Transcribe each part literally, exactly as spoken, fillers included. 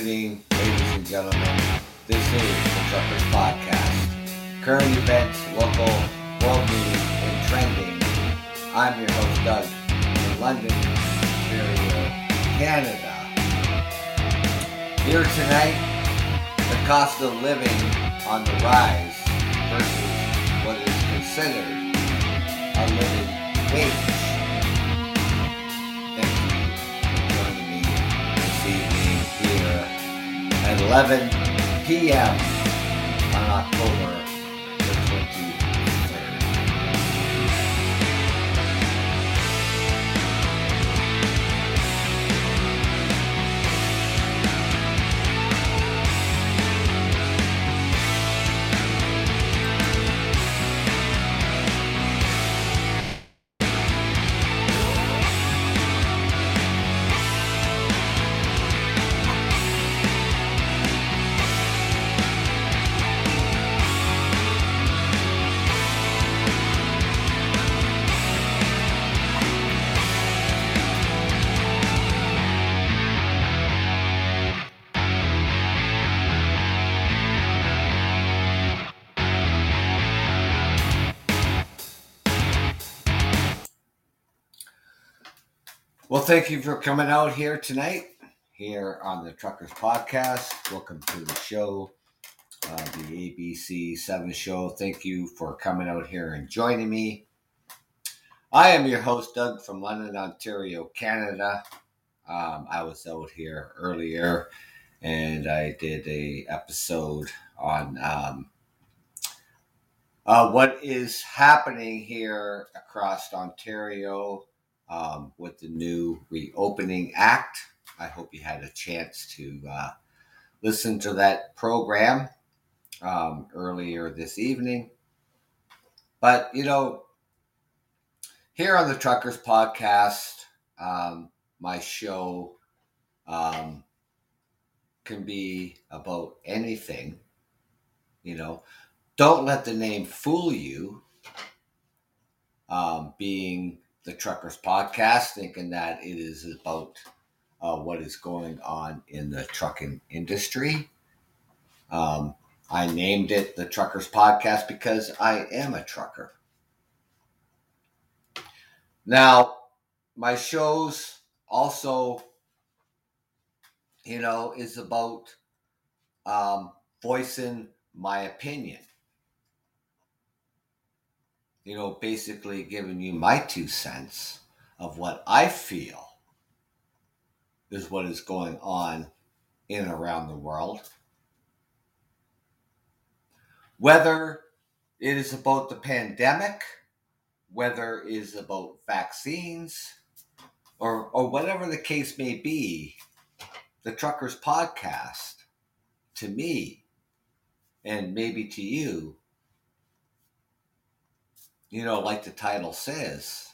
evening, ladies and gentlemen. This is the Truckers Podcast. Current events, local, world news, and trending. I'm your host, Doug, in London, Ontario, Canada. Here tonight, the cost of living on the rise versus what is considered a living wage. Thank you for joining me this evening here at eleven p.m. on October the twenty-third. Well, thank you for coming out here tonight, here on the Truckers Podcast. Welcome to the show, uh, the A B C seven show. Thank you for coming out here and joining me. I am your host, Doug, from London, Ontario, Canada. Um, I was out here earlier, and I did a episode on um, uh, what is happening here across Ontario, Um, with the new Reopening Act. I hope you had a chance to uh, listen to that program um, earlier this evening. But, you know, here on the Truckers Podcast, um, my show um, can be about anything. You know, don't let the name fool you, um, being the Truckers Podcast, thinking that it is about uh, what is going on in the trucking industry. Um, I named it the Truckers Podcast because I am a trucker. Now, my shows also, you know, is about um, voicing my opinion. You know, basically giving you my two cents of what I feel is what is going on in and around the world. Whether it is about the pandemic, whether it is about vaccines, or, or whatever the case may be, the Truckers Podcast, to me, and maybe to you, you know, like the title says,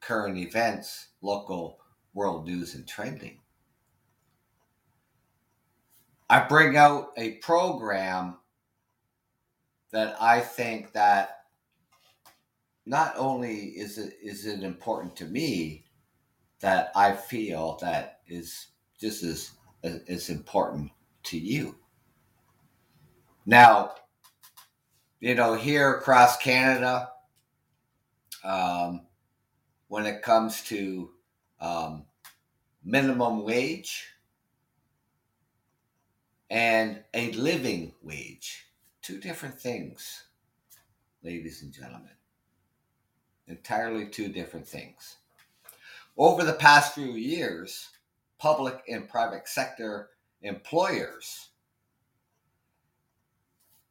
current events, local, world news, and trending. I bring out a program that I think that not only is it is it important to me, that I feel that is just as, as important to you. Now, you know, here across Canada, Um, when it comes to um, minimum wage and a living wage. Two different things, ladies and gentlemen. Entirely two different things. Over the past few years, public and private sector employers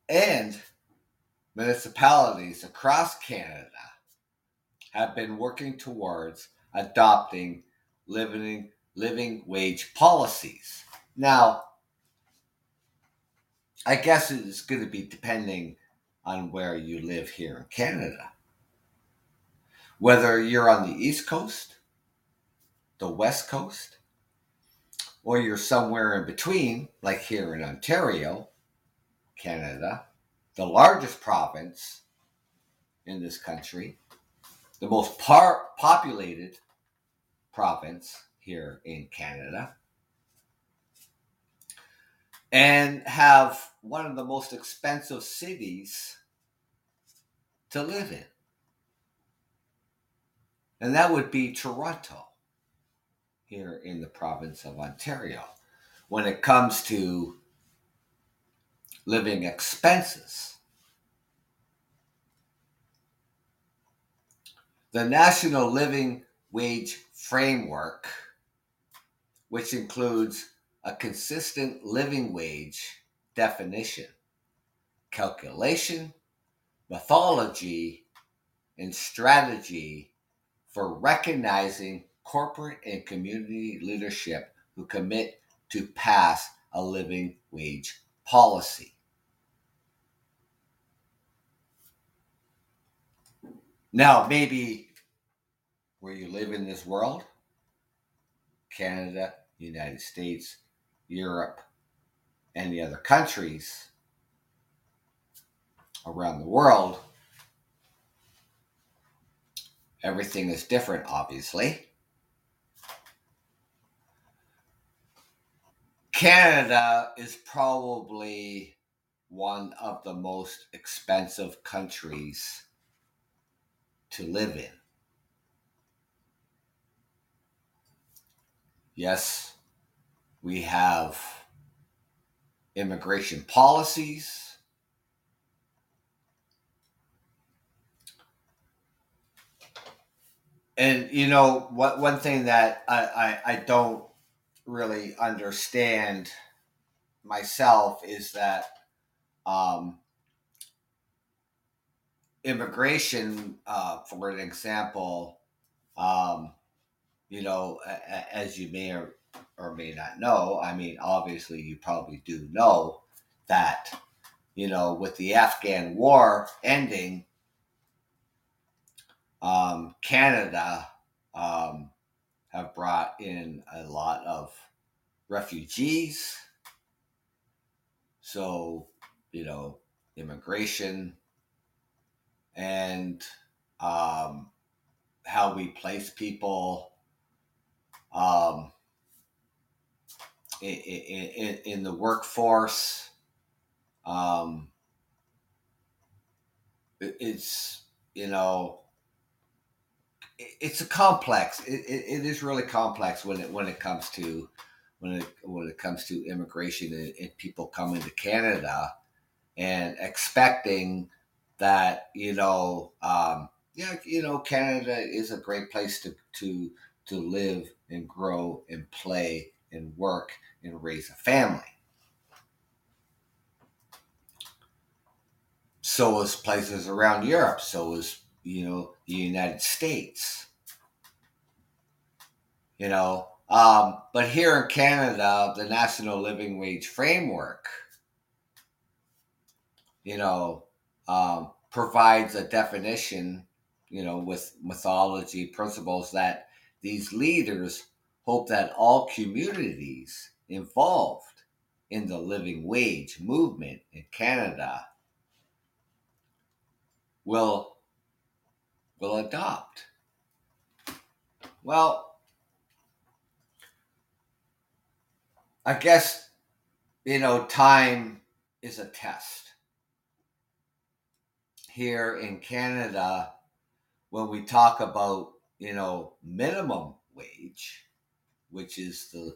and municipalities across Canada have been working towards adopting living living wage policies. Now, I guess it's going to be depending on where you live here in Canada. Whether you're on the East Coast, the West Coast, or you're somewhere in between, like here in Ontario, Canada, the largest province in this country, the most par- populated province here in Canada. and have one of the most expensive cities to live in. And that would be Toronto, here in the province of Ontario, when it comes to living expenses. The National Living Wage Framework, which includes a consistent living wage definition, calculation, methodology, and strategy for recognizing corporate and community leadership who commit to pass a living wage policy. Now, maybe where you live in this world, Canada, United States, Europe, and the other countries around the world, everything is different, obviously. Canada is probably one of the most expensive countries to live in. Yes, we have immigration policies. And, you know, what one thing that I, I, I don't really understand myself is that um, immigration, uh, for an example, um, you know, as you may or, or may not know, I mean, obviously you probably do know that, you know, with the Afghan war ending, Um, Canada um, have brought in a lot of refugees. So, you know, immigration and um, how we place people um, in, in, in the workforce. Um, it's, you know, It's a complex. It, it, it is really complex when it when it comes to when it when it comes to immigration and, and people coming to Canada and expecting that you know um, yeah you know Canada is a great place to to to live and grow and play and work and raise a family. So is places around Europe. So is you know, the United States, you know, um, but here in Canada, the National Living Wage Framework, you know, um, provides a definition, you know, with methodology principles that these leaders hope that all communities involved in the living wage movement in Canada will will adopt. Well, I guess, you know, time is a test. Here in Canada, when we talk about, you know, minimum wage, which is the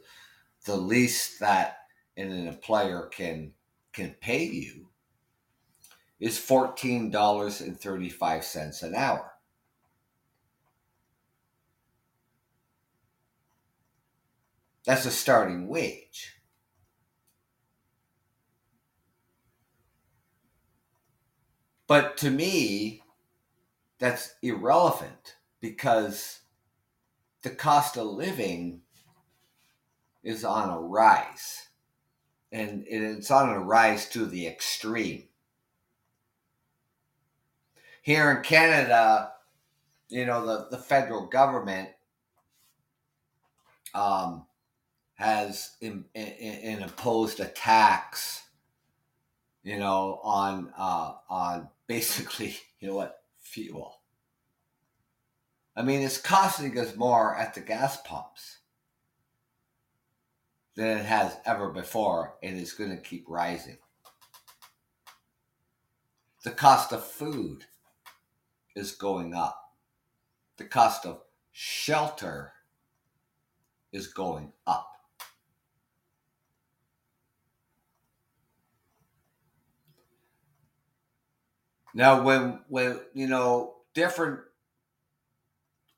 the least that an employer can can pay you, is fourteen dollars and thirty-five cents an hour. That's a starting wage. But to me, that's irrelevant because the cost of living is on a rise. And it's on a rise to the extreme. Here in Canada, you know, the, the federal government um, has in, in, in imposed a tax, you know, on uh, on basically, you know what, fuel. I mean, it's costing us more at the gas pumps than it has ever before, and it's going to keep rising. The cost of food is going up. The cost of shelter is going up. Now, when, when you know, different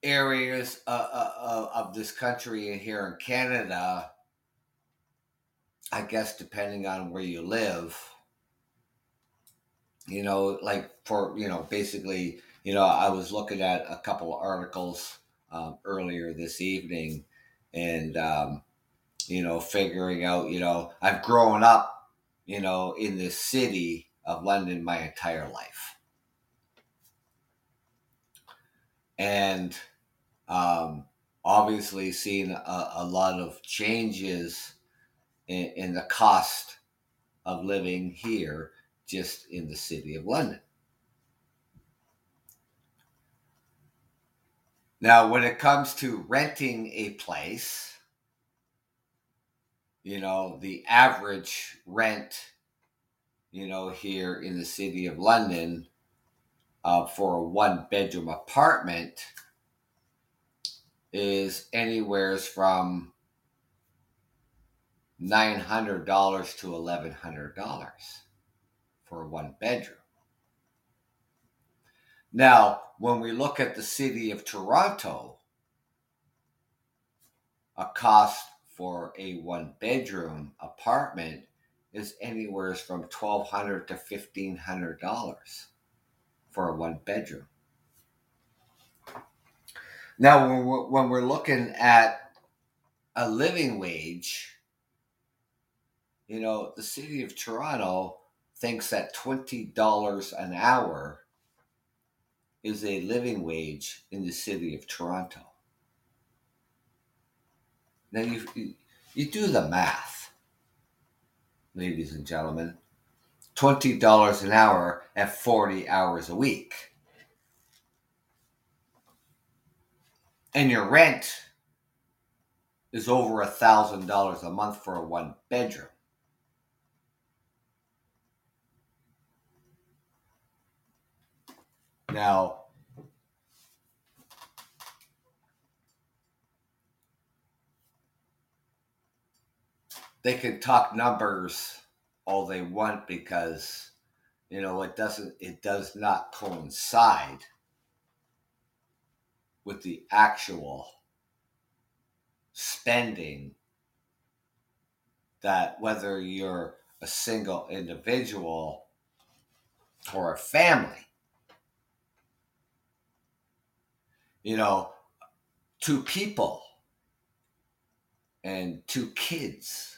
areas uh, uh, of this country and here in Canada, I guess depending on where you live, you know, like for, you know, basically, you know, I was looking at a couple of articles um, earlier this evening and, um, you know, figuring out, you know, I've grown up, you know, in this city of London my entire life. And um, obviously seen a, a lot of changes in, in the cost of living here just in the city of London. Now, when it comes to renting a place, you know, the average rent, you know, here in the city of London uh, for a one-bedroom apartment is anywhere from nine hundred dollars to eleven hundred dollars for a one-bedroom. Now, when we look at the city of Toronto, a cost for a one-bedroom apartment is anywhere from twelve hundred dollars to fifteen hundred dollars for a one-bedroom. Now, when we're, when we're looking at a living wage, you know, the city of Toronto thinks that twenty dollars an hour is a living wage in the city of Toronto. Now, you, you, you do the math, ladies and gentlemen. twenty dollars an hour at forty hours a week. And your rent is over one thousand dollars a month for a one bedroom. Now, they can talk numbers all they want because, you know, it doesn't, it does not coincide with the actual spending that whether you're a single individual or a family. You know, two people and two kids,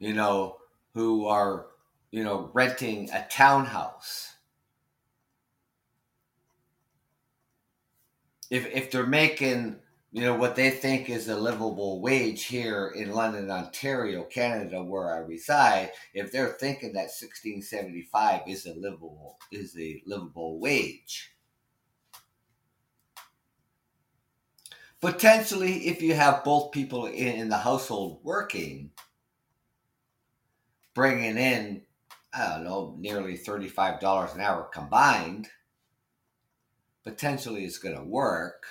you know, who are, you know, renting a townhouse. If if they're making, you know, what they think is a livable wage here in London, Ontario, Canada, where I reside, if they're thinking that sixteen seventy-five is a livable is a livable wage. Potentially, if you have both people in, in the household working, bringing in, I don't know, nearly thirty-five dollars an hour combined, potentially it's going to work.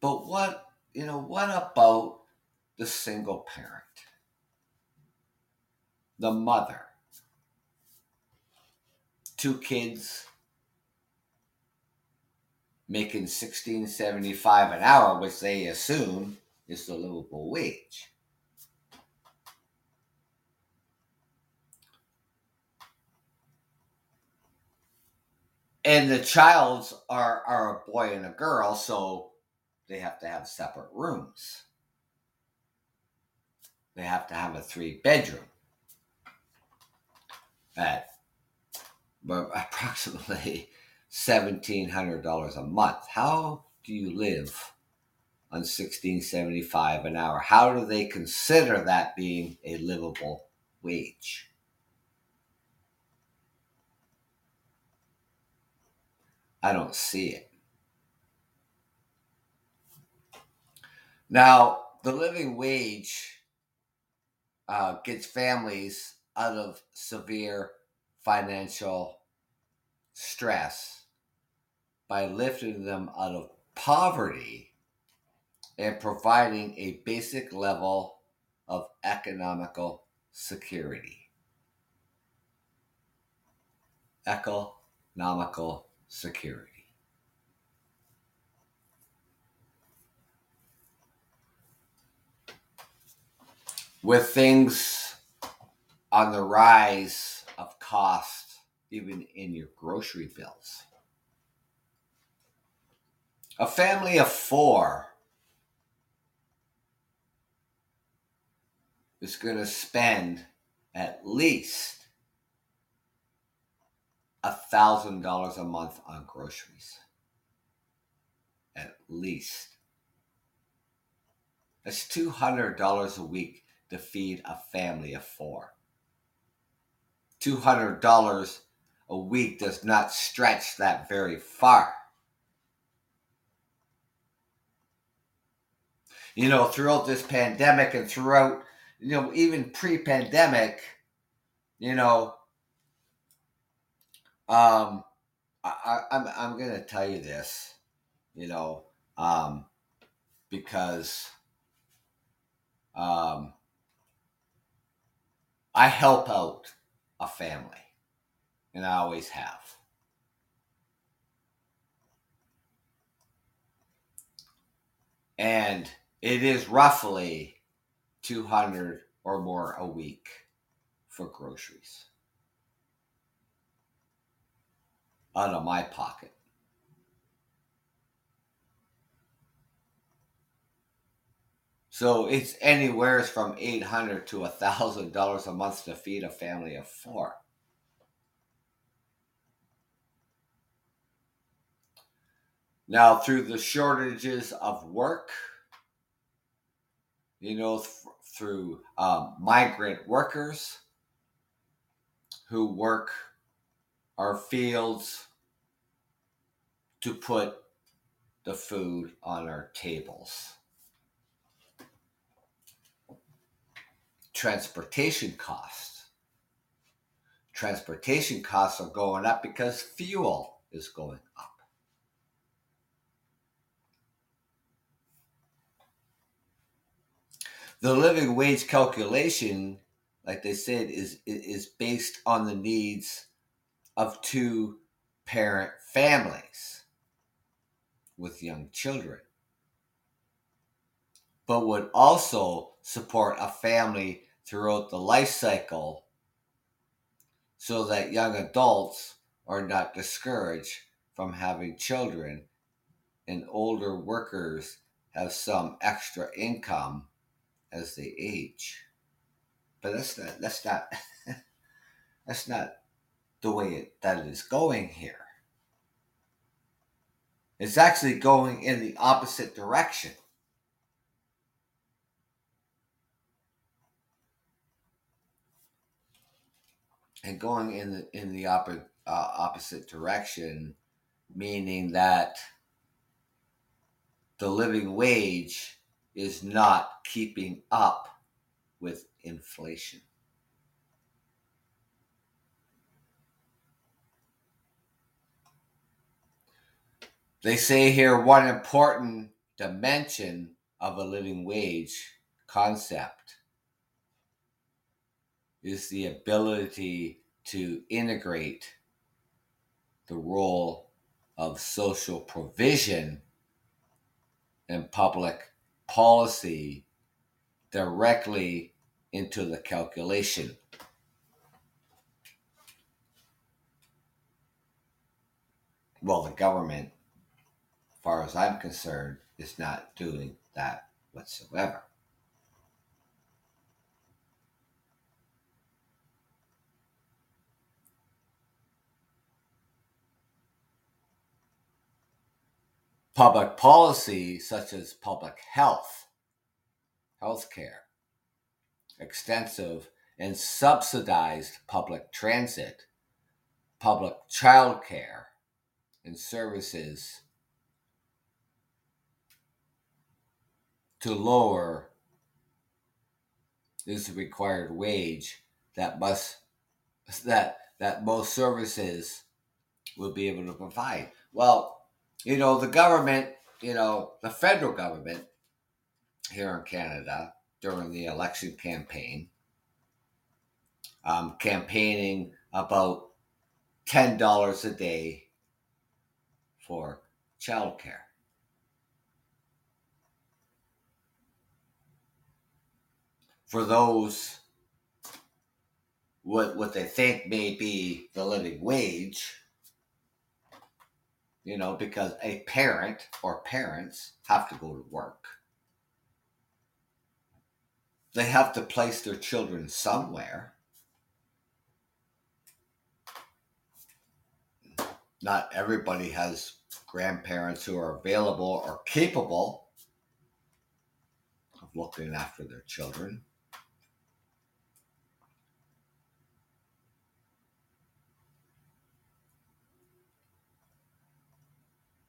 But what, you know, what about the single parent, the mother, two kids making sixteen seventy-five an hour, which they assume is the livable wage? And the childs are, are a boy and a girl, so they have to have separate rooms. They have to have a three bedroom at approximately seventeen hundred dollars a month. How do you live on sixteen seventy-five an hour? How do they consider that being a livable wage? I don't see it. Now, the living wage uh, gets families out of severe financial stress by lifting them out of poverty and providing a basic level of economical security. Economical security. With things on the rise of cost, even in your grocery bills. A family of four is going to spend at least one thousand dollars a month on groceries. At least. That's two hundred dollars a week to feed a family of four. two hundred dollars a week does not stretch that very far. You know, throughout this pandemic and throughout, you know, even pre-pandemic, you know, um, I, I, I'm I'm gonna tell you this, you know, um, because um, I help out a family. And I always have. And it is roughly two hundred or more a week for groceries. Out of my pocket. So it's anywhere from eight hundred dollars to one thousand dollars a month to feed a family of four. Now, through the shortages of work, you know, th- through um, migrant workers who work our fields to put the food on our tables. Transportation costs. Transportation costs are going up because fuel is going up. The living wage calculation, like they said, is is based on the needs of two parent families with young children, but would also support a family throughout the life cycle so that young adults are not discouraged from having children and older workers have some extra income as they age. But that's not that's not that's not the way it, that it is going here. It's actually going in the opposite direction. And going in the in the op- uh, opposite direction, meaning that the living wage is not keeping up with inflation. They say here one important dimension of a living wage concept is the ability to integrate the role of social provision and public policy directly into the calculation. Well, the government, as far as I'm concerned, is not doing that whatsoever. Public policy, such as public health, healthcare, extensive and subsidized public transit, public childcare, and services to lower is the required wage that must that that most services will be able to provide. Well, you know, the government, you know, the federal government here in Canada during the election campaign, um, campaigning about ten dollars a day for childcare. For those, what what they think may be the living wage, you know, because a parent or parents have to go to work. They have to place their children somewhere. Not everybody has grandparents who are available or capable of looking after their children.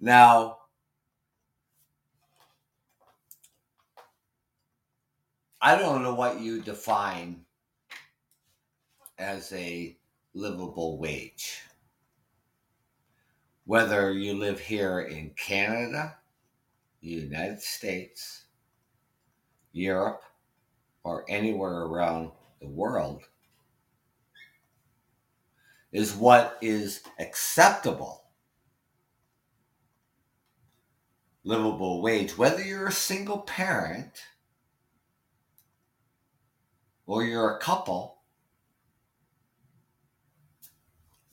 Now, I don't know what you define as a livable wage. Whether you live here in Canada, the United States, Europe, or anywhere around the world, is what is acceptable livable wage, whether you're a single parent or you're a couple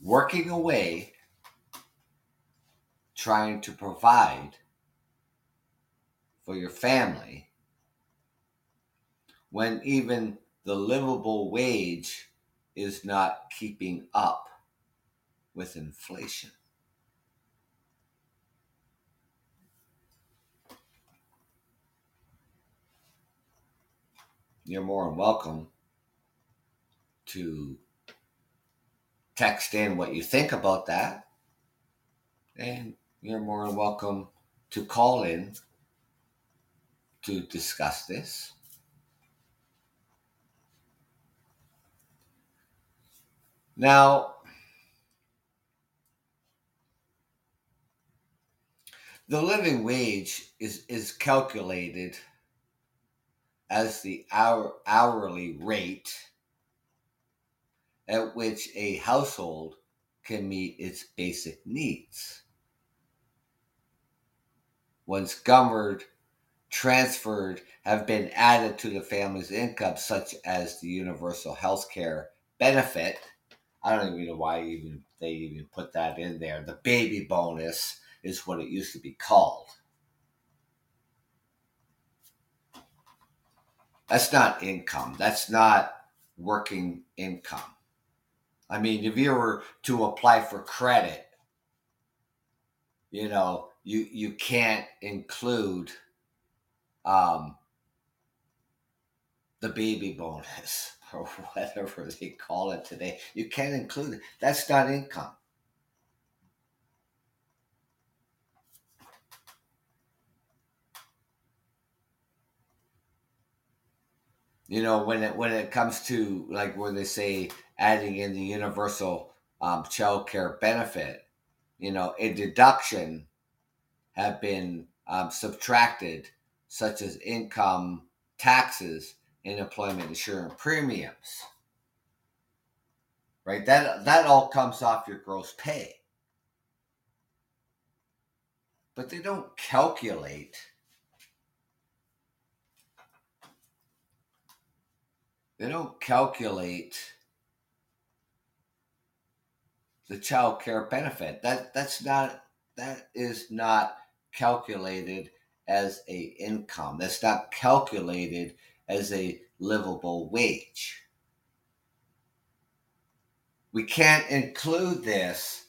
working away trying to provide for your family, when even the livable wage is not keeping up with inflation. You're more than welcome to text in what you think about that. And you're more than welcome to call in to discuss this. Now, the living wage is, is calculated as the hour, hourly rate at which a household can meet its basic needs. Once governed, transferred, have been added to the family's income, such as the universal health care benefit. I don't even know why even they even put that in there. The baby bonus is what it used to be called. That's not income. That's not working income. I mean, if you were to apply for credit, you know, you, you can't include um, the baby bonus or whatever they call it today. You can't include it. That's not income. You know, when it when it comes to, like, where they say adding in the universal um, child care benefit, you know, a deduction have been um, subtracted, such as income, taxes, and employment insurance premiums. Right? That, that all comes off your gross pay. But they don't calculate... They don't calculate the child care benefit. That that's not that is not calculated as a income. That's not calculated as a livable wage. We can't include this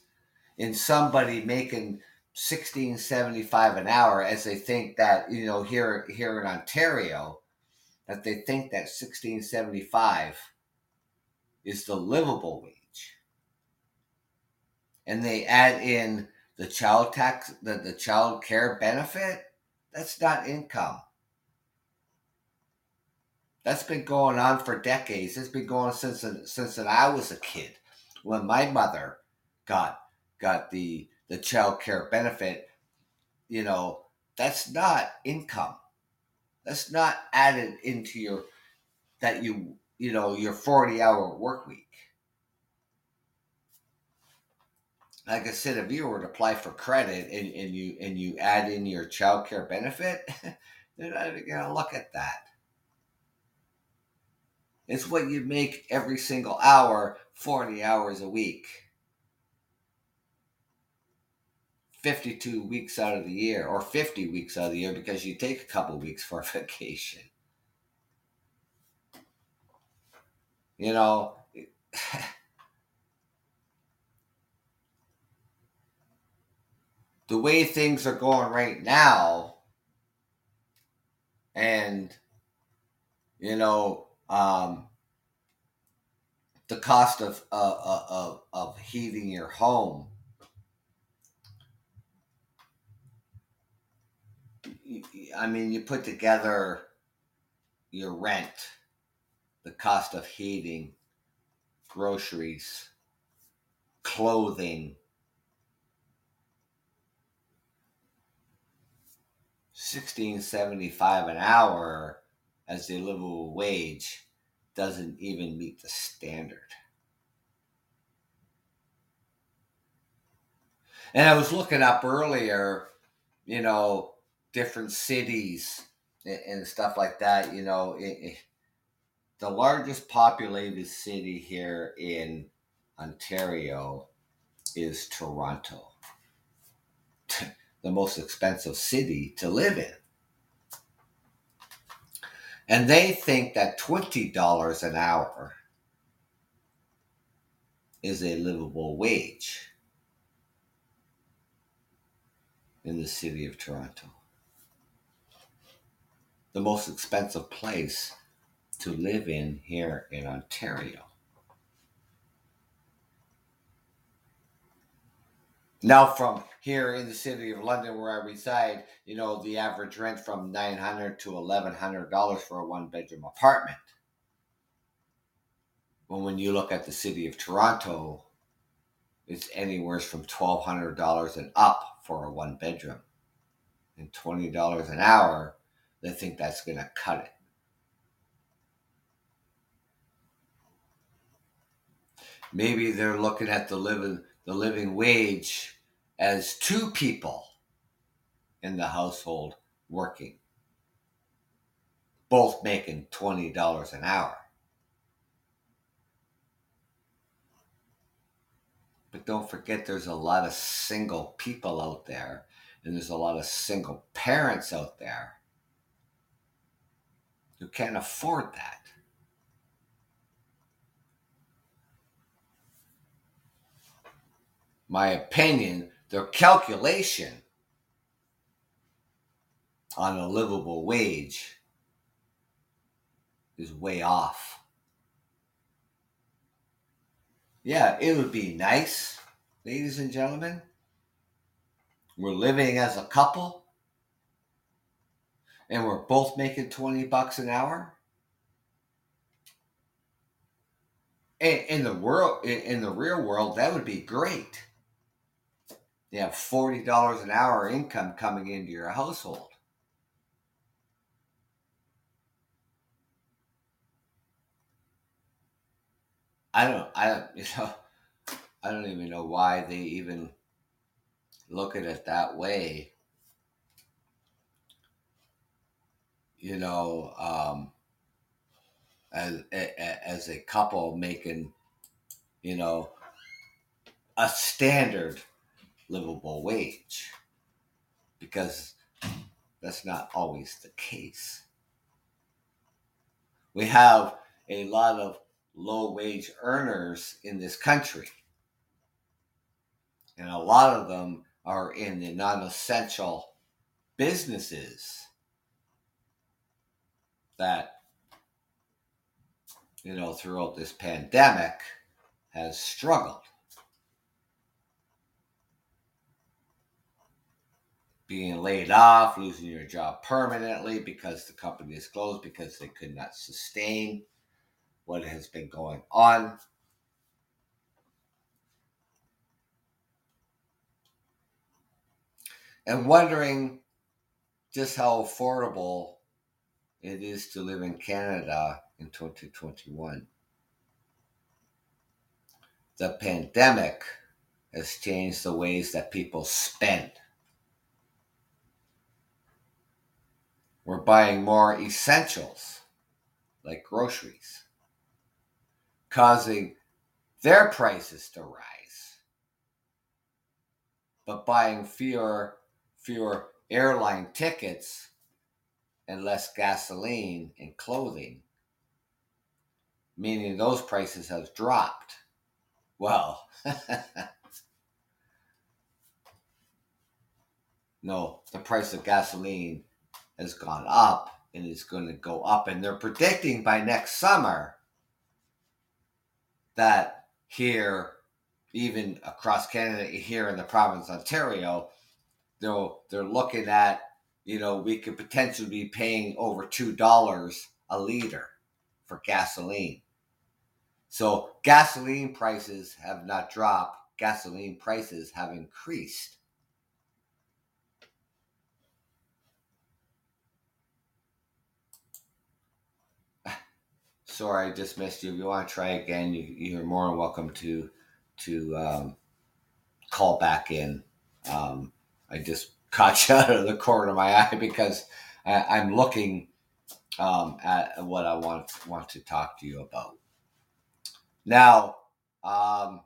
in somebody making sixteen seventy-five an hour, as they think that, you know, here here in Ontario, that they think that sixteen seventy-five is the livable wage. And they add in the child tax, the, the child care benefit. That's not income. That's been going on for decades. It's been going on since since I was a kid, when my mother got got the the child care benefit. You know, that's not income. That's not added into your that you you know your forty hour work week. Like I said, if you were to apply for credit and, and you and you add in your child care benefit, they're not even gonna look at that. It's what you make every single hour, forty hours a week. fifty-two weeks out of the year, or fifty weeks out of the year, because you take a couple weeks for vacation. You know, the way things are going right now, and, you know, Um, the cost of, uh, of of heating your home. I mean, you put together your rent, the cost of heating, groceries, clothing, sixteen seventy-five an hour. As the livable wage doesn't even meet the standard. And I was looking up earlier, you know, different cities and stuff like that. You know, it, it, the largest populated city here in Ontario is Toronto, the most expensive city to live in. And they think that twenty dollars an hour is a livable wage in the city of Toronto, the most expensive place to live in here in Ontario. Now, from here in the city of London, where I reside, you know, the average rent from nine hundred dollars to eleven hundred dollars for a one-bedroom apartment. Well, when you look at the city of Toronto, it's anywhere from twelve hundred dollars and up for a one-bedroom. And twenty dollars an hour, they think that's going to cut it. Maybe they're looking at the living... the living wage as two people in the household working, both making twenty dollars an hour. But don't forget, there's a lot of single people out there, and there's a lot of single parents out there who can't afford that. My opinion, their calculation on a livable wage is way off. Yeah, it would be nice, ladies and gentlemen. We're living as a couple, and we're both making twenty bucks an hour. And in the world, in the real world, that would be great. You have forty dollars an hour income coming into your household. I don't, I don't, you know, I don't even know why they even look at it that way. You know, um, as, as a couple making, you know, a standard livable wage, because that's not always the case. We have a lot of low wage earners in this country, and a lot of them are in the non-essential businesses that, you know, throughout this pandemic has struggled. being laid off, losing your job permanently because the company is closed because they could not sustain what has been going on. And wondering just how affordable it is to live in Canada in twenty twenty-one. The pandemic has changed the ways that people spend. We're buying more essentials, like groceries, causing their prices to rise, but buying fewer fewer airline tickets and less gasoline and clothing, meaning those prices have dropped. Well, no, the price of gasoline has gone up and is going to go up. And they're predicting by next summer that here, even across Canada, here in the province of Ontario, They're, they're looking at, you know, we could potentially be paying over two dollars a liter for gasoline. So gasoline prices have not dropped. Gasoline prices have increased. Sorry, I just missed you. If you want to try again, you, you're more than welcome to, to um, call back in. Um, I just caught you out of the corner of my eye because I, I'm looking um, at what I want, want to talk to you about. Now, um,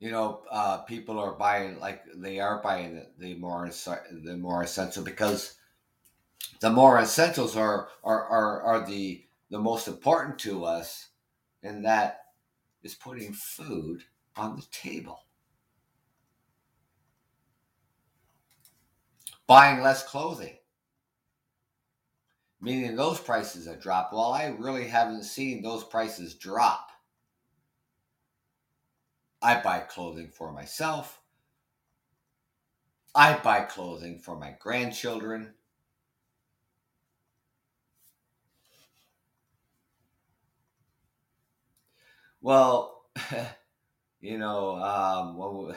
you know, uh, people are buying, like they are buying the, the more the more essential, because the more essentials are are, are, are the, the most important to us, and that is putting food on the table. Buying less clothing, meaning those prices have dropped. Well, I really haven't seen those prices drop. I buy clothing for myself. I buy clothing for my grandchildren. Well, you know, um, well,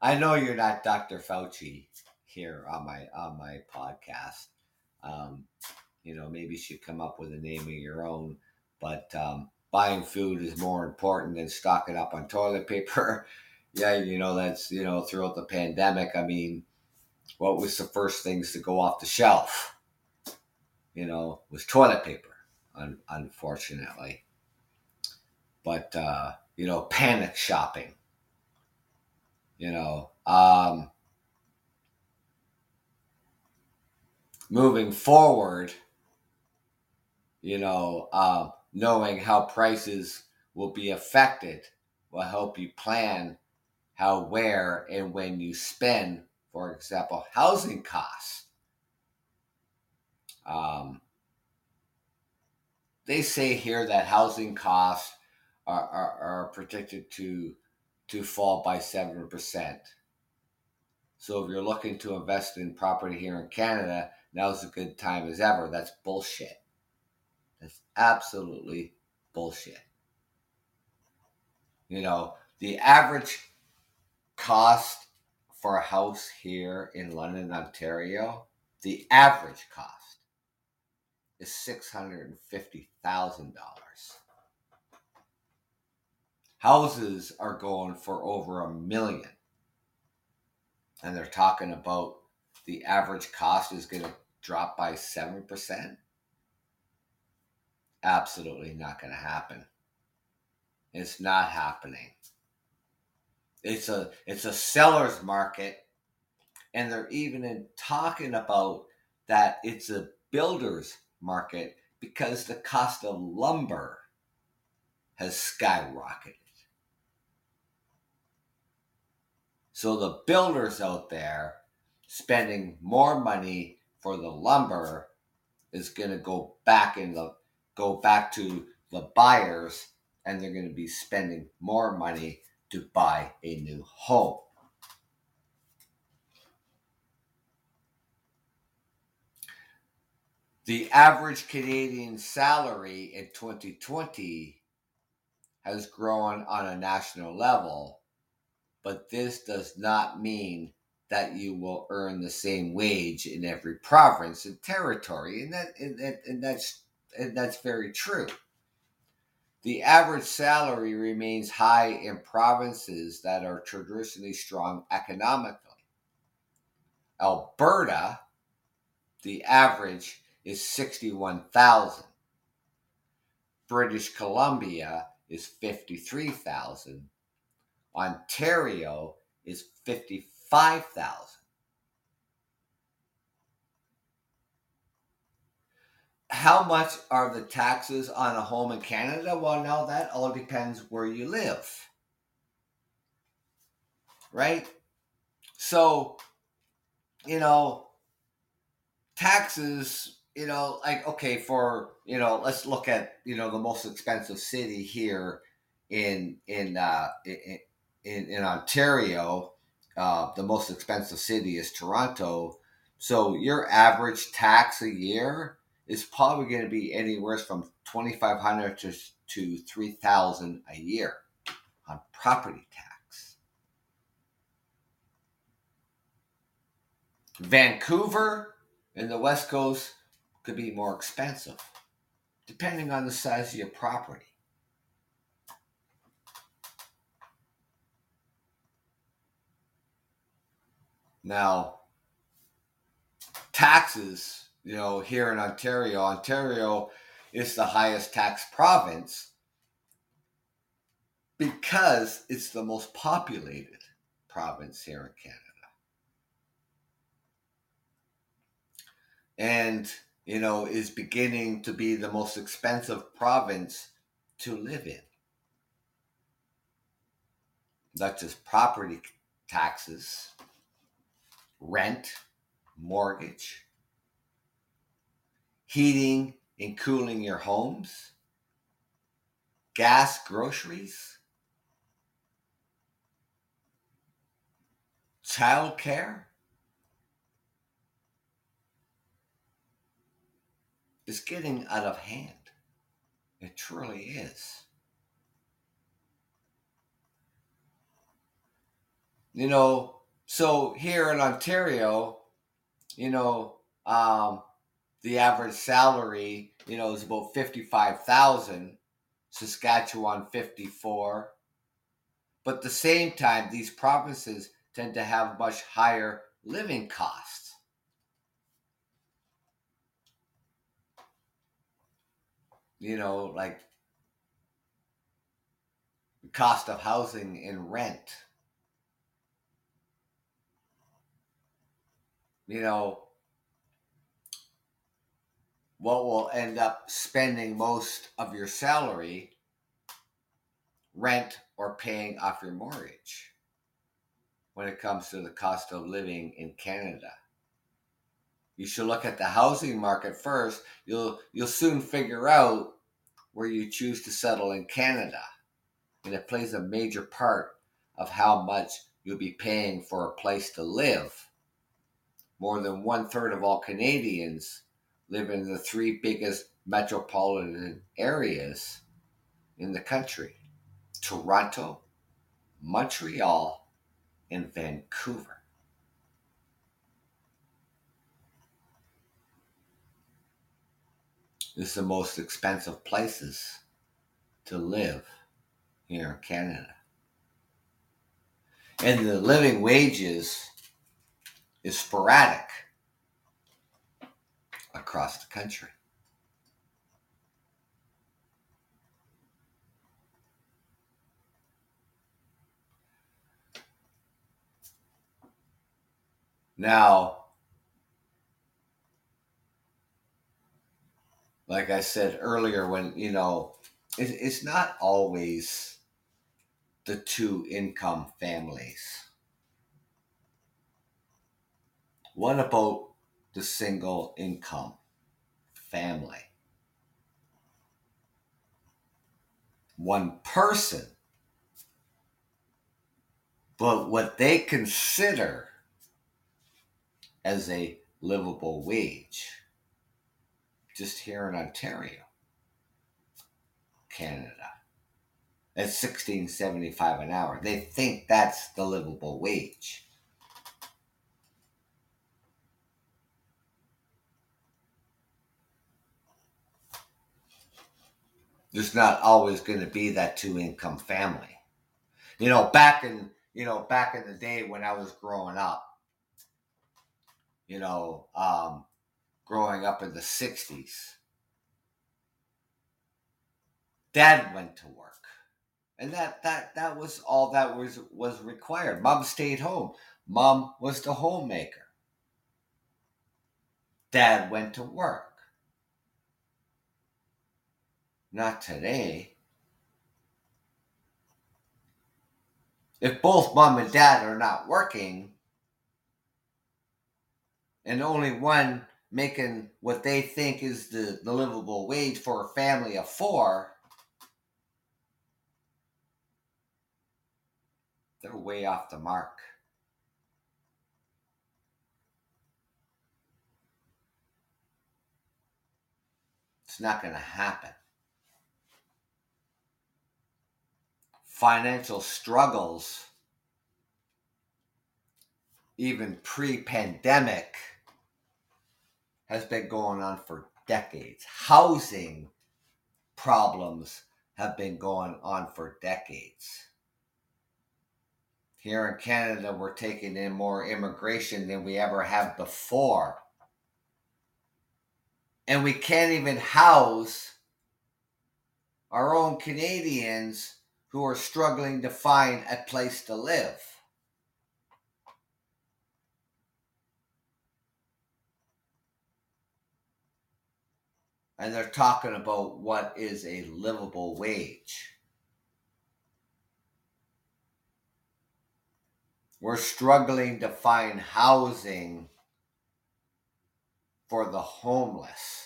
I know you're not Doctor Fauci here on my on my podcast. Um, you know, maybe you should come up with a name of your own. But um, buying food is more important than stocking up on toilet paper. Yeah, you know, that's, you know, throughout the pandemic, I mean, what was the first things to go off the shelf? You know, was toilet paper, un- unfortunately. But, uh, you know, panic shopping. You know, um, moving forward, you know, uh, knowing how prices will be affected will help you plan how, where, and when you spend. For example, housing costs. Um, they say here that housing costs are, are, are predicted to to fall by seven percent. So if you're looking to invest in property here in Canada, now's a good time as ever. That's bullshit. That's absolutely bullshit. You know, the average cost for a house here in London, Ontario, the average cost is six hundred fifty thousand dollars. Houses are going for over a million. And they're talking about the average cost is going to drop by seven percent. Absolutely not going to happen. It's not happening. It's a it's a seller's market. And they're even in talking about that it's a builder's market because the cost of lumber has skyrocketed. So the builders out there spending more money for the lumber is going to go back in the go back to the buyers, and they're going to be spending more money to buy a new home. The average Canadian salary in twenty twenty has grown on a national level, but this does not mean that you will earn the same wage in every province and territory, and that and, and, and that's and that's very true. The average salary remains high in provinces that are traditionally strong economically. Alberta, the average is sixty-one thousand. British Columbia is fifty-three thousand. Ontario is fifty-five thousand. How much are the taxes on a home in Canada? Well, now that all depends where you live, right? So, you know, taxes, you know, like, okay, for, you know, let's look at, you know, the most expensive city here in, in, uh, in, in, in Ontario. Uh, the most expensive city is Toronto. So your average tax a year is probably going to be anywhere from twenty-five hundred dollars to, to three thousand dollars a year on property tax. Vancouver and the West Coast could be more expensive, depending on the size of your property. Now, taxes, you know, here in Ontario, Ontario is the highest tax province because it's the most populated province here in Canada. And, you know, is beginning to be the most expensive province to live in. Not just property taxes, rent, mortgage, heating and cooling your homes, gas, groceries, childcare. It's getting out of hand. It truly is. You know, so here in Ontario, you know, um, the average salary, you know, is about fifty-five thousand, Saskatchewan fifty-four. But at the same time, these provinces tend to have much higher living costs. You know, like the cost of housing and rent. You know, what will end up spending most of your salary, rent, or paying off your mortgage when it comes to the cost of living in Canada. You should look at the housing market first. You'll you'll soon figure out where you choose to settle in Canada. And it plays a major part of how much you'll be paying for a place to live. More than one third of all Canadians live in the three biggest metropolitan areas in the country: Toronto, Montreal, and Vancouver. It's the most expensive places to live here in Canada. And the living wages is sporadic across the country. Now, like I said earlier, when, you know, it, it's not always the two income families. What about the single income family? One person But what they consider as a livable wage, just here in Ontario, Canada, at sixteen seventy-five an hour, they think that's the livable wage. There's not always going to be that two-income family. You know, back in you know back in the day when I was growing up, you know, um, growing up in the sixties, Dad went to work, and that that that was all that was was required. Mom stayed home. Mom was the homemaker. Dad went to work. Not today. If both mom and dad are not working and only one making what they think is the, the livable wage for a family of four, they're way off the mark. It's not going to happen. Financial struggles, even pre-pandemic, has been going on for decades. Housing problems have been going on for decades. Here in Canada, we're taking in more immigration than we ever have before. And we can't even house our own Canadians who are struggling to find a place to live. And they're talking about what is a livable wage. We're struggling to find housing for the homeless.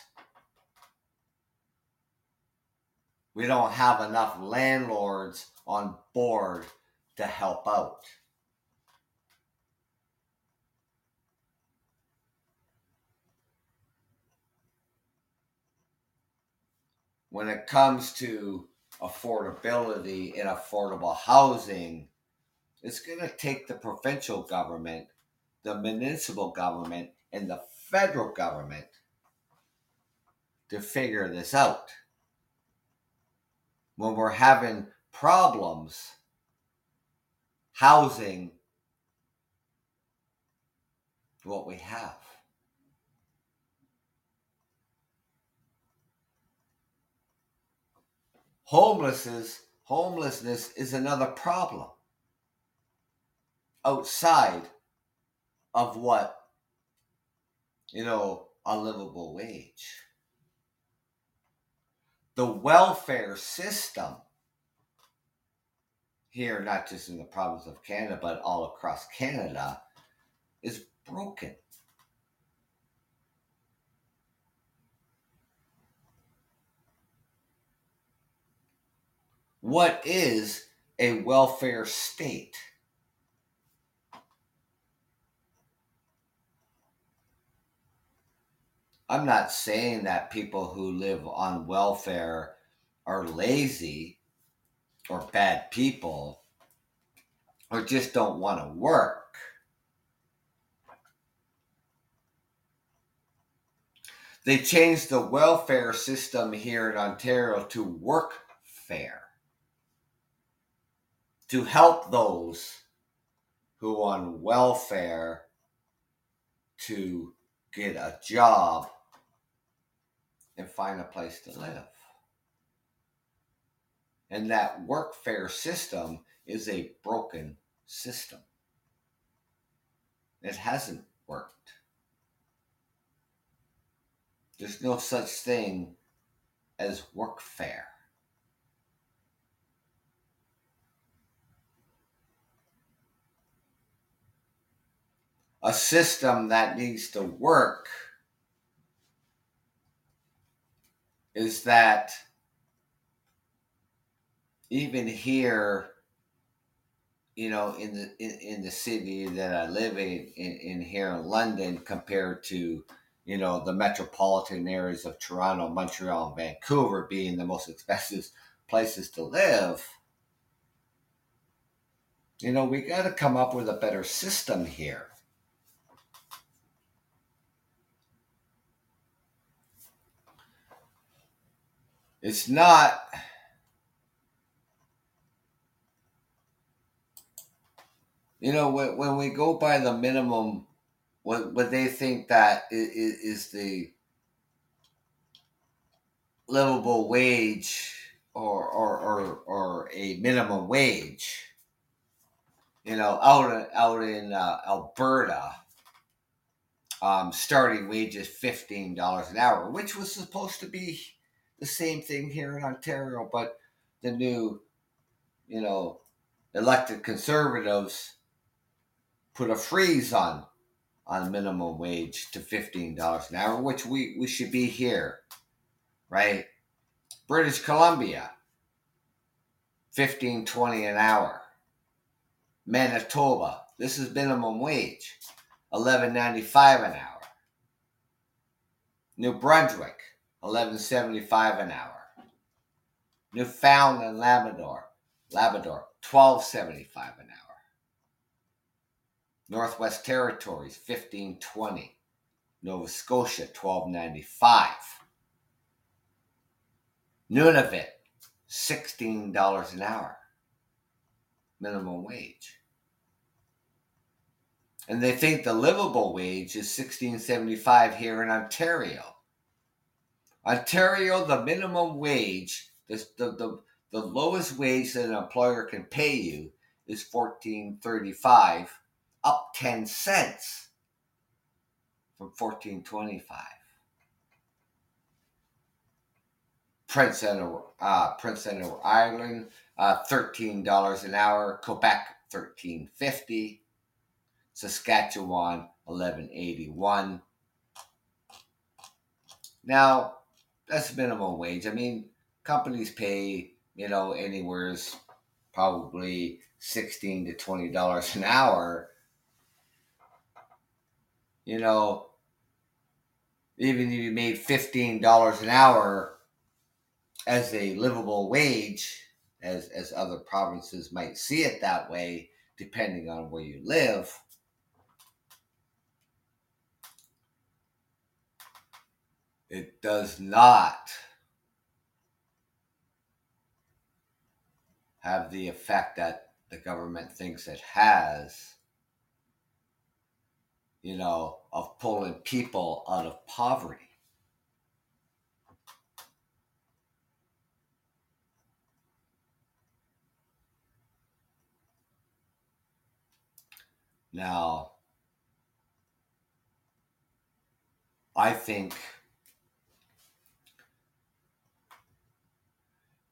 We don't have enough landlords on board to help out. When it comes to affordability and affordable housing, it's going to take the provincial government, the municipal government, and the federal government to figure this out. When we're having problems housing what we have. Homelessness, homelessness is another problem outside of what, you know, a livable wage. The welfare system here, not just in the province of Canada, but all across Canada, is broken. What is a welfare state? I'm not saying that people who live on welfare are lazy or bad people or just don't want to work. They changed the welfare system here in Ontario to workfare, to help those who are on welfare to get a job and find a place to live. And that workfare system is a broken system. It hasn't worked. There's no such thing as workfare. A system that needs to work is that even here you know, in the in, in the city that I live in, in, in here in London, compared to, you know, the metropolitan areas of Toronto, Montreal, and Vancouver being the most expensive places to live. You know, we got to come up with a better system here. It's not, you know, when, when we go by the minimum, what what they think that is, is the livable wage or, or or or a minimum wage, you know, out out in uh, Alberta, um, starting wage is fifteen dollars an hour, which was supposed to be the same thing here in Ontario, but the new, you know, elected Conservatives put a freeze on on minimum wage to fifteen dollars an hour, which we, we should be here, right? British Columbia, fifteen twenty an hour. Manitoba, this is minimum wage, eleven ninety-five an hour. New Brunswick, eleven seventy-five an hour. Newfoundland, Labrador, Labrador, twelve seventy-five an hour. Northwest Territories, fifteen twenty. Nova Scotia, twelve ninety-five. Nunavut, sixteen dollars an hour. Minimum wage. And they think the livable wage is sixteen seventy-five here in Ontario. Ontario, the minimum wage, the, the, the, the lowest wage that an employer can pay you is fourteen thirty-five, up ten cents from fourteen twenty-five. Prince Edward, uh, Prince Edward Island, uh, thirteen dollars an hour. Quebec, thirteen fifty. Saskatchewan, eleven eighty-one. Now, that's minimum wage. I mean, companies pay, you know, anywhere's probably sixteen to twenty dollars an hour. You know, even if you made fifteen dollars an hour as a livable wage, as, as other provinces might see it that way, depending on where you live, it does not have the effect that the government thinks it has, you know, of pulling people out of poverty. Now, I think,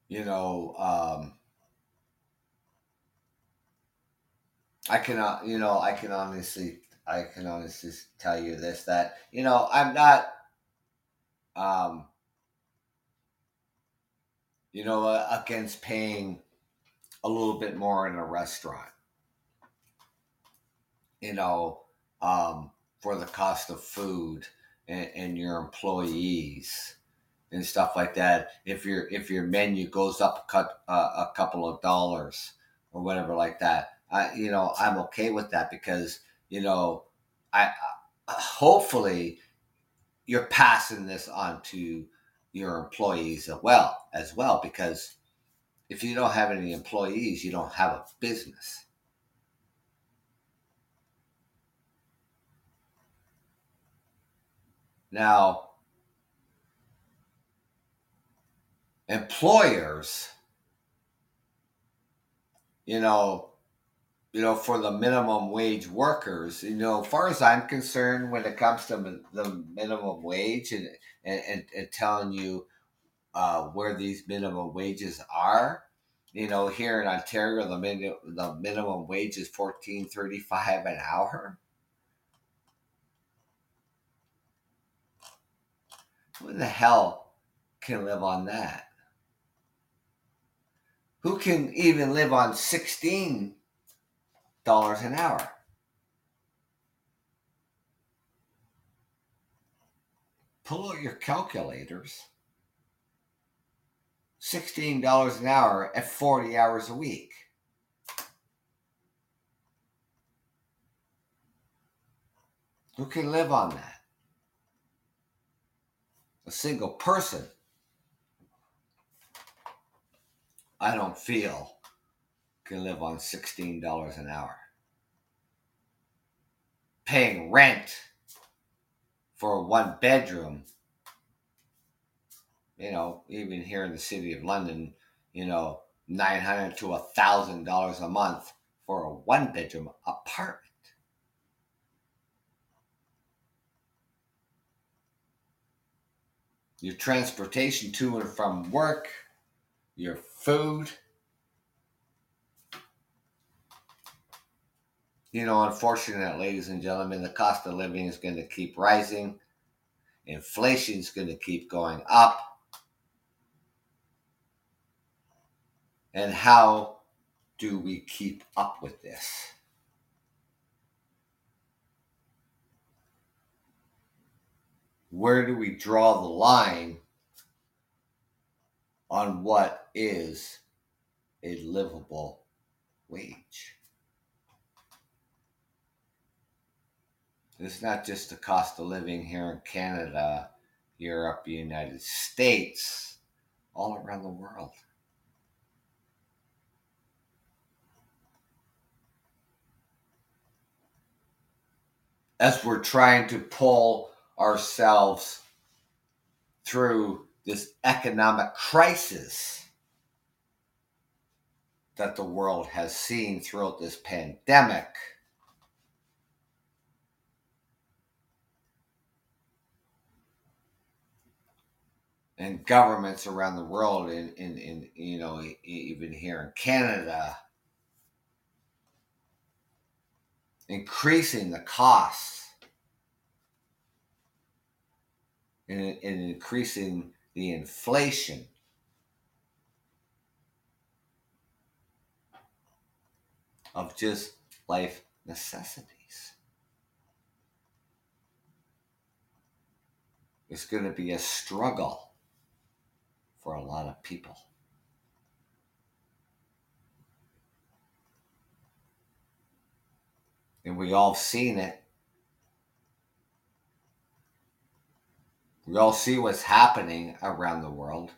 you know, um, I cannot, you know, I can honestly, I can honestly tell you this, that, you know, I'm not, um, you know, uh, against paying a little bit more in a restaurant, you know, um, for the cost of food and, and your employees and stuff like that. If your, if your menu goes up a, cut, uh, a couple of dollars or whatever like that, I, you know, I'm okay with that because, you know, I, I hopefully you're passing this on to your employees as well, as well, because if you don't have any employees, you don't have a business. Now, employers, you know, you know, for the minimum wage workers, you know, as far as I'm concerned, when it comes to the minimum wage and and, and, and telling you uh, where these minimum wages are, you know, here in Ontario, the, min- the minimum wage is fourteen thirty-five an hour. Who the hell can live on that? Who can even live on sixteen dollars an hour. Pull out your calculators. sixteen dollars an hour at forty hours a week. Who can live on that? A single person. I don't feel can live on sixteen dollars an hour. Paying rent for a one bedroom, you know, even here in the city of London, you know, nine hundred dollars to one thousand dollars a month for a one bedroom apartment. Your transportation to and from work, your food. You know, unfortunately, ladies and gentlemen, the cost of living is going to keep rising. Inflation is going to keep going up. And how do we keep up with this? Where do we draw the line on what is a livable wage? It's not just the cost of living here in Canada, Europe, the United States, all around the world. As we're trying to pull ourselves through this economic crisis that the world has seen throughout this pandemic, and governments around the world, in, in, in you know, even here in Canada, increasing the costs and, and increasing the inflation. Of just life necessities. It's going to be a struggle for a lot of people. And we all seen it. We all see what's happening around the world.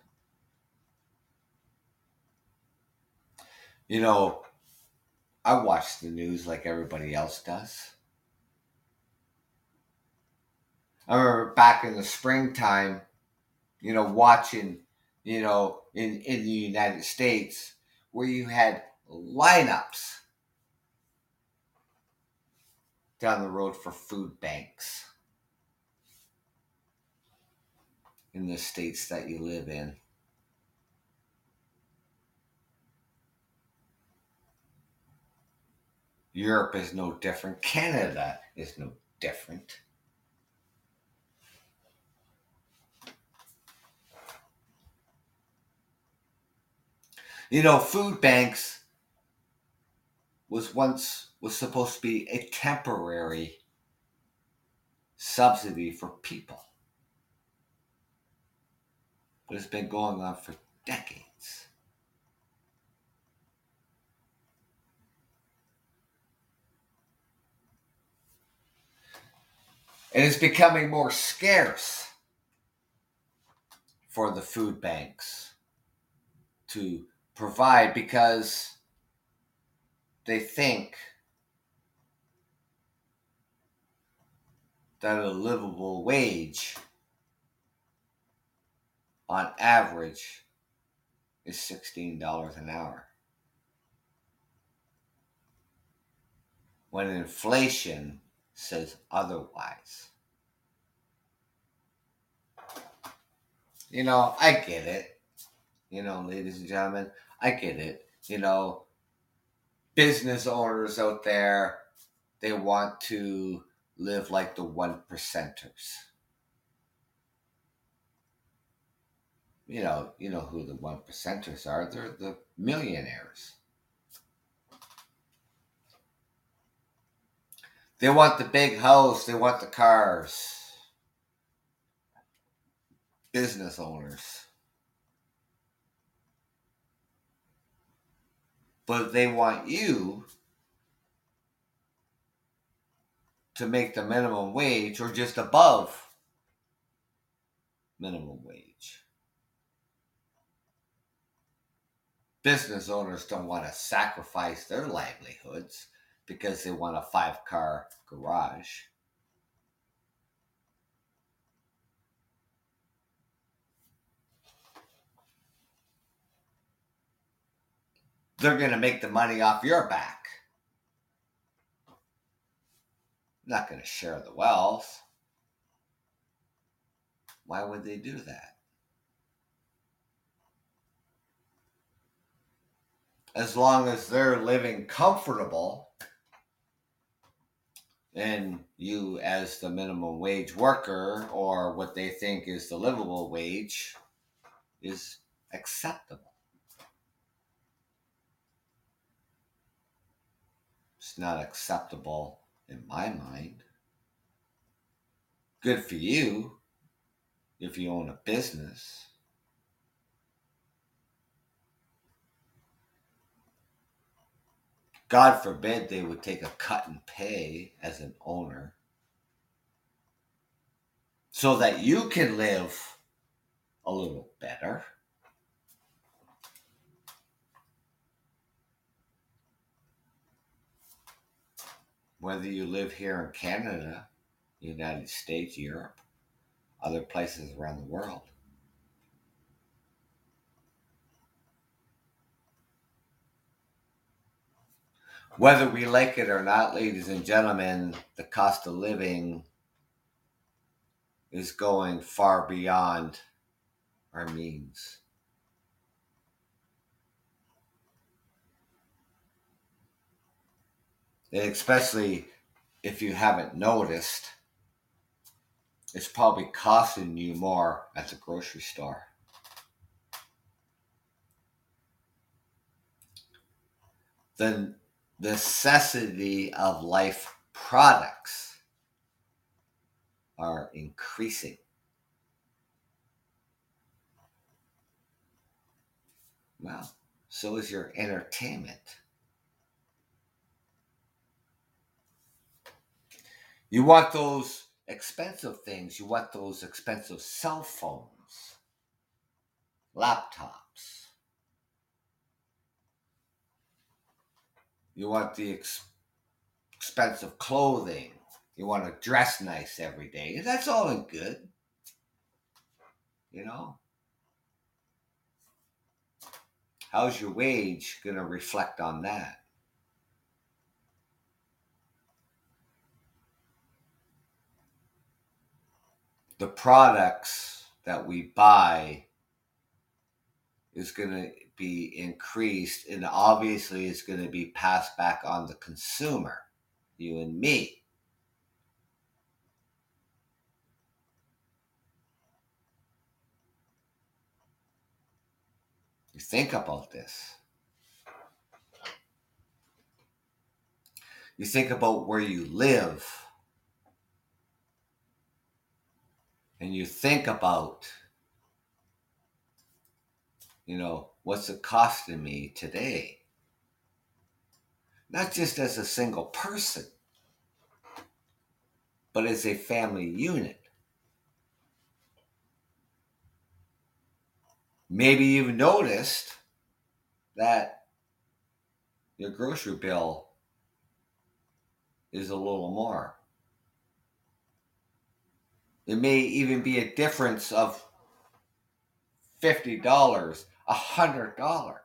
You know, I watch the news like everybody else does. I remember back in the springtime, you know, watching, you know, in, in the United States, where you had lineups down the road for food banks in the states that you live in. Europe is no different. Canada is no different. You know, food banks was once was supposed to be a temporary subsidy for people. But it's been going on for decades. And it's becoming more scarce for the food banks to provide, because they think that a livable wage on average is sixteen dollars an hour, when inflation says otherwise. You know, I get it. You know, ladies and gentlemen, I get it. You know, business owners out there, they want to live like the one percenters. You know, you know who the one percenters are. They're the millionaires. They want the big house. They want the cars. Business owners. But they want you to make the minimum wage or just above minimum wage. Business owners don't want to sacrifice their livelihoods because they want a five-car garage. They're going to make the money off your back. Not going to share the wealth. Why would they do that? As long as they're living comfortable and you as the minimum wage worker or what they think is the livable wage is acceptable. It's not acceptable in my mind. Good for you if you own a business. God forbid they would take a cut in pay as an owner so that you can live a little better. Whether you live here in Canada, the United States, Europe, other places around the world. Whether we like it or not, ladies and gentlemen, the cost of living is going far beyond our means. Especially if you haven't noticed, it's probably costing you more at the grocery store. The necessity of life products are increasing. Well, so is your entertainment. You want those expensive things. You want those expensive cell phones, laptops. You want the ex- expensive clothing. You want to dress nice every day. That's all good, you know. How's your wage going to reflect on that? The products that we buy is going to be increased, and obviously it's going to be passed back on the consumer, you and me. You think about this. You think about where you live. And you think about, you know, what's it costing me today? Not just as a single person, but as a family unit. Maybe you've noticed that your grocery bill is a little more. It may even be a difference of fifty dollars, one hundred dollars.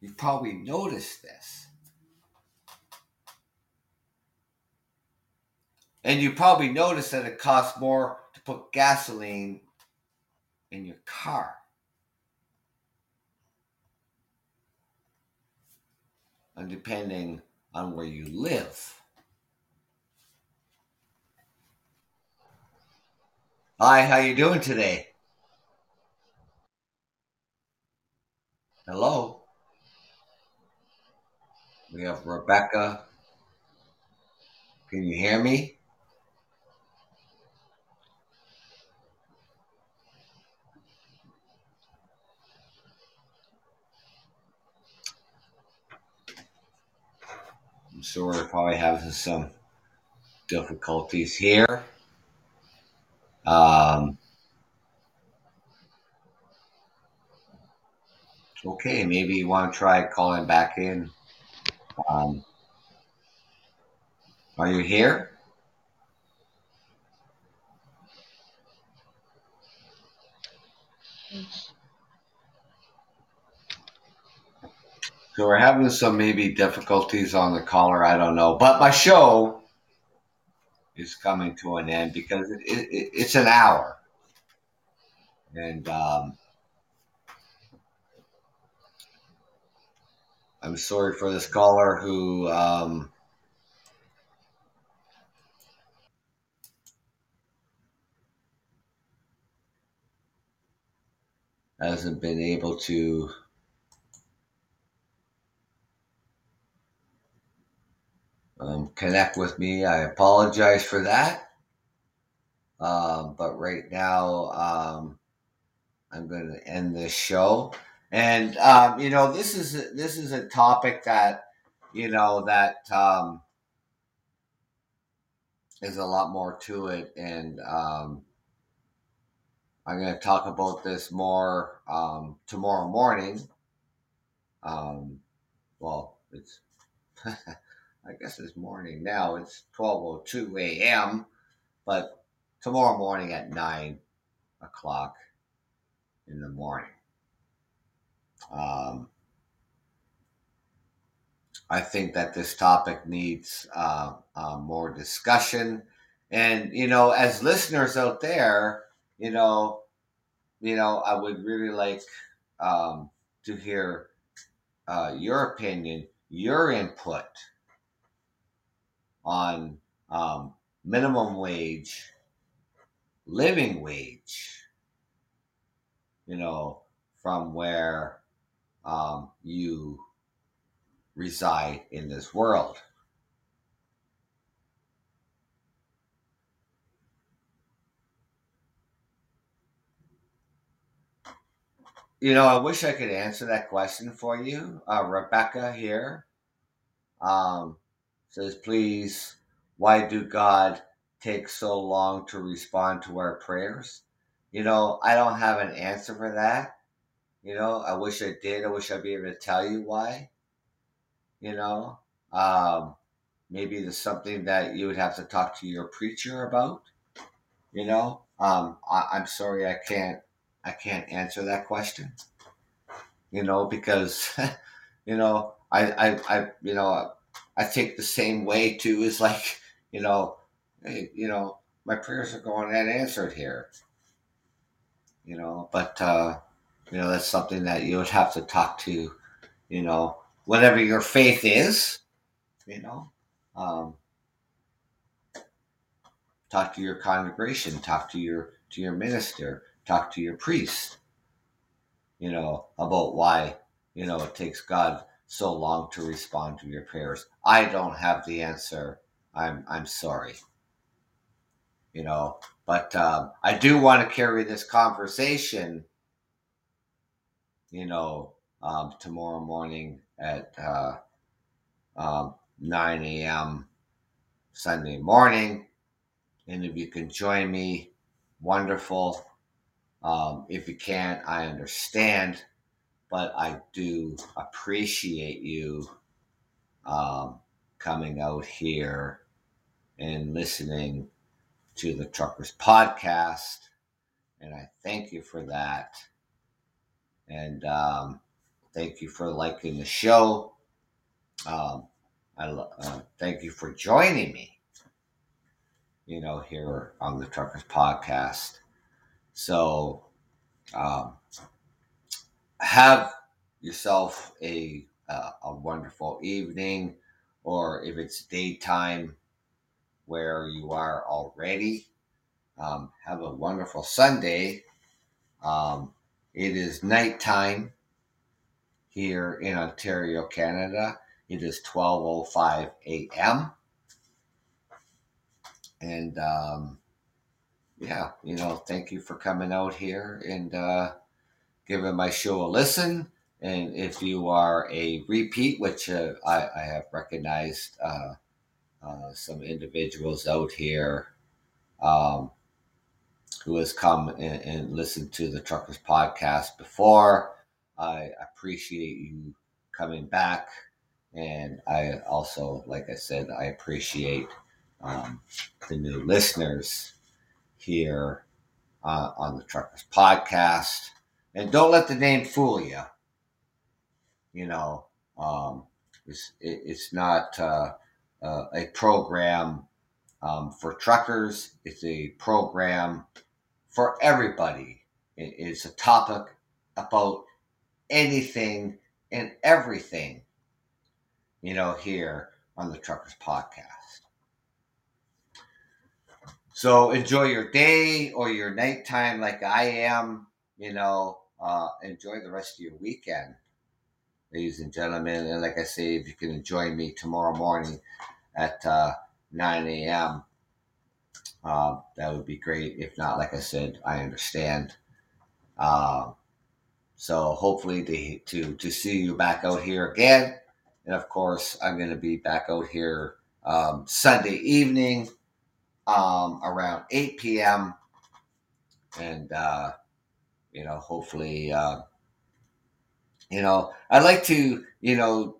You've probably noticed this. And you probably noticed that it costs more to put gasoline in your car. And depending on where you live. Hi, how you doing today? Hello. We have Rebecca Can you hear me? I'm sure we're probably having some difficulties here. Um, okay, maybe you want to try calling back in. Um, are you here? So we're having some maybe difficulties on the caller, I don't know. But my show is coming to an end because it, it, it's an hour. And um, I'm sorry for this caller who um, hasn't been able to um, connect with me. I apologize for that. Um, but right now, um, I'm going to end this show. And, um, you know, this is, a, this is a topic that, you know, that, um, is a lot more to it. And, um, I'm going to talk about this more, um, tomorrow morning. Um, well, it's, I guess it's morning now. It's twelve oh two a.m., but tomorrow morning at nine o'clock in the morning. Um, I think that this topic needs uh, uh, more discussion. And, you know, as listeners out there, you know, you know, I would really like um, to hear uh, your opinion, your input on um, minimum wage, living wage, you know, from where um, you reside in this world. You know, I wish I could answer that question for you. Uh, Rebecca here. Um, says, please, why do God take so long to respond to our prayers? You know, I don't have an answer for that. You know, I wish I did. I wish I'd be able to tell you why. You know, um, maybe there's something that you would have to talk to your preacher about. You know, um, I, I'm sorry, I can't. I can't answer that question. You know, because, you know, I, I, I, you know. I think the same way too is like, you know, hey, you know, my prayers are going unanswered here, you know, but, uh, you know, that's something that you would have to talk to, you know, whatever your faith is, you know, um, talk to your congregation, talk to your, to your minister, talk to your priest, you know, about why, you know, it takes God so long to respond to your prayers. I don't have the answer. I'm I'm sorry. You know, but um, I do want to carry this conversation, you know, um, tomorrow morning at uh, um, nine a.m. Sunday morning. And if you can join me, wonderful. Um, if you can't, I understand. But I do appreciate you um, coming out here and listening to the Truckers Podcast. And I thank you for that. And um, thank you for liking the show. Um, I uh, thank you for joining me, you know, here on the Truckers Podcast. So, um, have yourself a uh, a wonderful evening, or if it's daytime where you are already, um, have a wonderful Sunday. Um, it is nighttime here in Ontario, Canada. It is twelve oh five a.m. And um, yeah, you know, thank you for coming out here and uh, giving my show a listen. And if you are a repeat, which uh, I, I have recognized uh, uh, some individuals out here um, who has come and, and listened to the Truckers Podcast before, I appreciate you coming back. And I also, like I said, I appreciate um, the new listeners here uh, on the Truckers Podcast. And don't let the name fool you. You know, um, it's, it, it's not uh, uh, a program um, for truckers. It's a program for everybody. It, it's a topic about anything and everything, you know, here on the Truckers Podcast. So enjoy your day or your nighttime like I am, you know, uh, enjoy the rest of your weekend, ladies and gentlemen. And like I say, if you can join me tomorrow morning at uh, nine a.m., uh, that would be great. If not, like I said, I understand. Uh, so hopefully to, to, to see you back out here again. And, of course, I'm going to be back out here um, Sunday evening um, around eight p.m. And, uh, you know, hopefully, uh, you know, I'd like to, you know,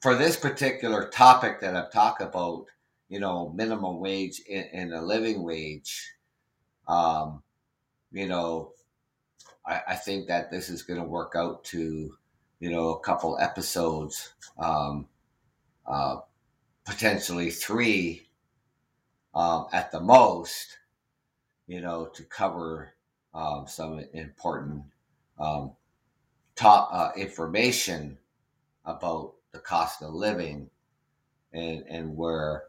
for this particular topic that I've talked about, you know, minimum wage and a living wage, um, you know, I, I think that this is going to work out to, you know, a couple episodes, um, uh, potentially three um, at the most, you know, to cover um, some important um, top uh, information about the cost of living and, and where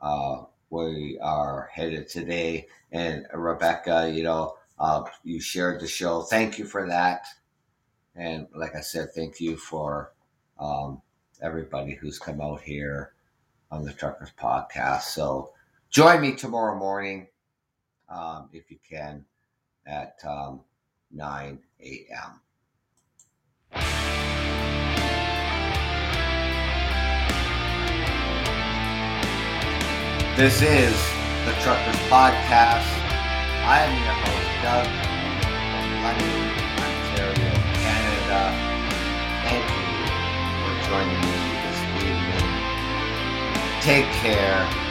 uh, we are headed today. And Rebecca, you know, uh, you shared the show. Thank you for that. And like I said, thank you for um, everybody who's come out here on the Truckers Podcast. So join me tomorrow morning, um, if you can, at um, nine a.m. This is the Truckers Podcast. I am your host, Doug, from London, Ontario, Canada. Thank you for joining me this evening. Take care.